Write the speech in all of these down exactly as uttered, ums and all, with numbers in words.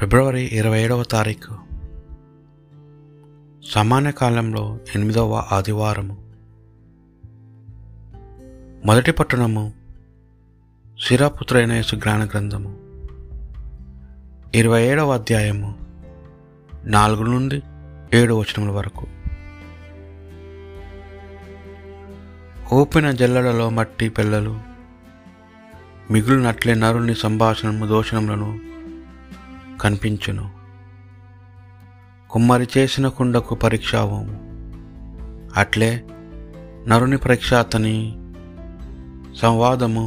ఫిబ్రవరి ఇరవై ఏడవ తారీఖు సామాన్య కాలంలో ఎనిమిదవ ఆదివారము. మొదటి పట్టణము శిరాపుత్రైన యేసుజ్ఞాన గ్రంథము ఇరవై ఏడవ అధ్యాయము నాలుగు నుండి ఏడు వచనముల వరకు. ఊపిన జల్లెడలో మట్టి పిల్లలు మిగులునట్లే నరుని సంభాషణము దోషణములను కనిపించును. కుమ్మరి చేసిన కుండకు పరీక్షావము, అట్లే నరుని పరీక్ష అతని సంవాదము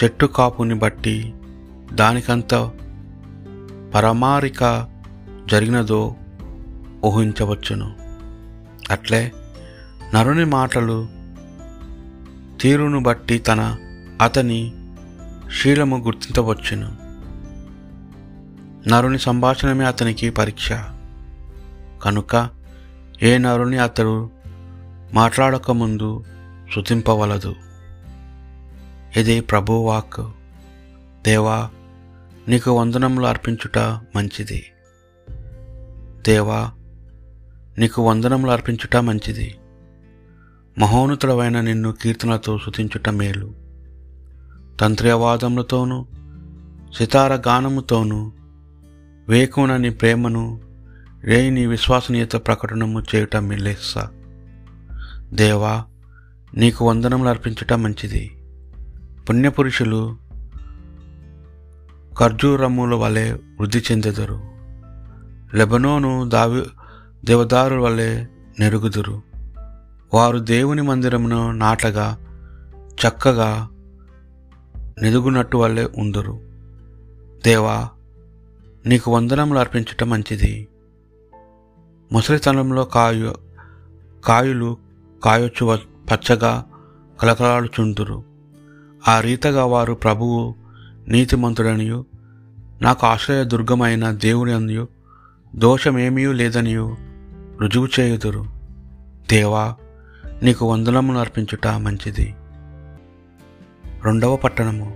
చెట్టు కాపుని బట్టి దానికంత పరమారిక జరిగినదో ఊహించవచ్చును. అట్లే నరుని మాటలు తీరును బట్టి తన అతని శీలము గుర్తించవచ్చును. నరుని సంభాషణమే అతనికి పరీక్ష కనుక ఏ నరుని అతడు మాట్లాడకముందు స్తుతింపవలదు. ఇది ప్రభువాక్. దేవా, నీకు వందనములు అర్పించుట మంచిది. దేవా, నీకు వందనములు అర్పించుట మంచిది. మహోన్నతుడవైన నిన్ను కీర్తనలతో స్తుతించుట మేలు. తంత్రవాదములతోనూ సితార గానముతోనూ వేకున నీ ప్రేమను రేయి నీ విశ్వసనీయత ప్రకటనము చేయుట మిలేస్సా. దేవా, నీకు వందనములు అర్పించుట మంచిది. పుణ్యపురుషులు ఖర్జూరముల వలె వృద్ధి చెందెదరు, లెబనోను దావి దేవదారు వలె నెరుగుదురు. వారు దేవుని మందిరమును నాటగా చక్కగా నెదుగునట్టు వలె ఉందరు. దేవా, నీకు వందనములు అర్పించటం మంచిది. ముసలితనంలో కాయు కాయులు కాయొచ్చు పచ్చగా కలకలాడుచుందురు. ఆ రీతగా వారు ప్రభువు నీతిమంతుడనియు నాకు ఆశ్రయ దుర్గమైన దేవుని అనియు దోషమేమీ లేదనియు రుజువు చేయుదురు. దేవా, నీకు వందనములు అర్పించుట మంచిది. రెండవ పట్టణము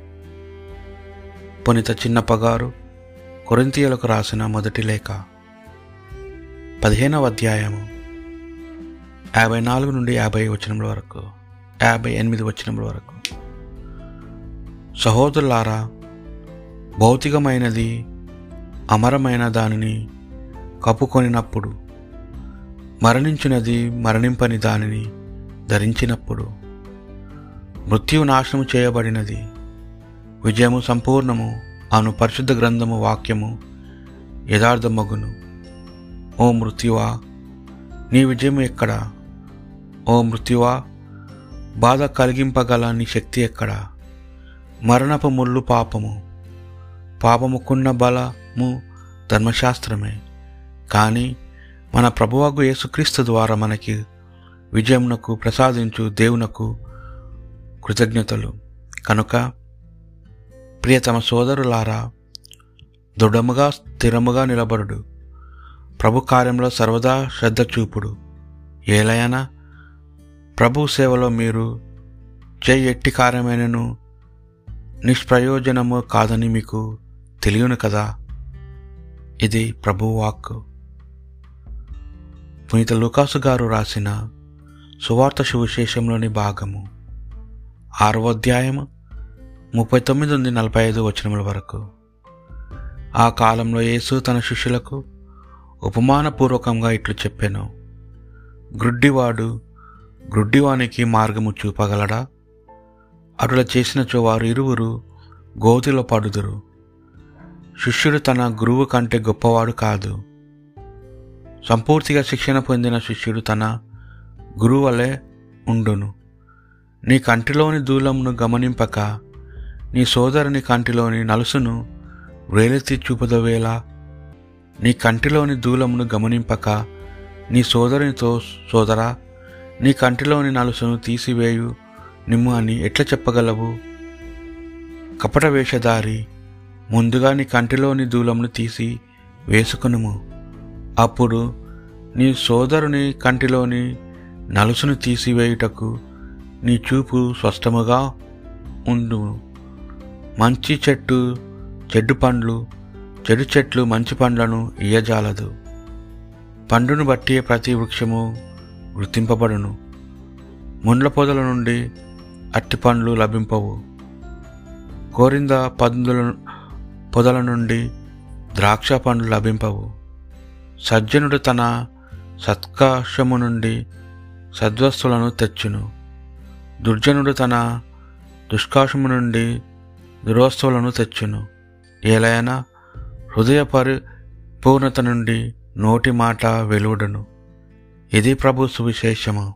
పునీత చిన్నప్పగారు కొరింథీయులకు రాసిన మొదటి లేఖ పదిహేనవ అధ్యాయము యాభై నాలుగు నుండి యాభై వచనముల వరకు యాభై ఎనిమిది వచనముల వరకు. సహోదరులారా, భౌతికమైనది అమరమైన దానిని కప్పుకొనినప్పుడు, మరణించినది మరణింపని దానిని ధరించినప్పుడు, మృత్యువు నాశనము చేయబడినది విజయము సంపూర్ణము అను పరిశుద్ధ గ్రంథము వాక్యము యథార్థమగును. ఓ మృత్యువా, నీ విజయం ఎక్కడా? ఓ మృత్యువా, బాధ కలిగింపగల నీ శక్తి ఎక్కడా? మరణపు ముళ్ళు పాపము, పాపముకున్న బలము ధర్మశాస్త్రమే. కానీ మన ప్రభువగు యేసుక్రీస్తు ద్వారా మనకి విజయమునకు ప్రసాదించు దేవునకు కృతజ్ఞతలు. కనుక ప్రియతమ సోదరులారా, దృఢముగా స్థిరముగా నిలబడుడు, ప్రభు కార్యంలో సర్వదా శ్రద్ధ చూపుడు. ఏలయనా ప్రభు సేవలో మీరు చేయి ఎట్టి కార్యమైనను నిష్ప్రయోజనము కాదని మీకు తెలియను కదా. ఇది ప్రభు వాక్. పునీత లూకాసు గారు రాసిన సువార్త సువిశేషంలోని భాగము ఆరవ అధ్యాయము ముప్పై తొమ్మిది నుండి నలభై ఐదు వచనముల వరకు. ఆ కాలంలో యేసు తన శిష్యులకు ఉపమానపూర్వకంగా ఇట్లు చెప్పాను: గ్రుడ్డివాడు గ్రుడ్డివానికి మార్గము చూపగలడా? అటుల చేసినచో వారు ఇరువురు గోతిలో పడుదురు. శిష్యుడు తన గురువు కంటే గొప్పవాడు కాదు. సంపూర్తిగా శిక్షణ పొందిన శిష్యుడు తన గురువు వలె ఉండును. నీ కంటిలోని దూలంను గమనింపక నీ సోదరుని కంటిలోని నలుసును వేలెత్తి చూపుదవేలా? నీ కంటిలోని దూలమును గమనింపక నీ సోదరునితో, సోదరా, నీ కంటిలోని నలుసును తీసివేయు నిమ్ము అని ఎట్లా చెప్పగలవు? కపట వేషధారి, ముందుగా నీ కంటిలోని దూలమును తీసి వేసుకునుము, అప్పుడు నీ సోదరుని కంటిలోని నలుసును తీసివేయుటకు నీ చూపు స్పష్టముగా ఉండును. మంచి చెట్టు చెడ్డు పండ్లు చెడు చెట్లు మంచి పండ్లను ఇయ్యజాలదు. పండును బట్టి ప్రతి వృక్షము గుర్తింపబడును. ముండ్ల పొదల నుండి అట్టి పండ్లు లభింపవు, కోరింద పందుల పొదల నుండి ద్రాక్ష పండ్లు లభింపవు. సజ్జనుడు తన సత్కాశము నుండి సద్వస్తులను తెచ్చును, దుర్జనుడు తన దుష్కాశము నుండి దురవస్తువులను తెచ్చును. ఏలైనా హృదయ పరిపూర్ణత నుండి నోటి మాట వెలువడును. ఇది ప్రభు సువిశేషము.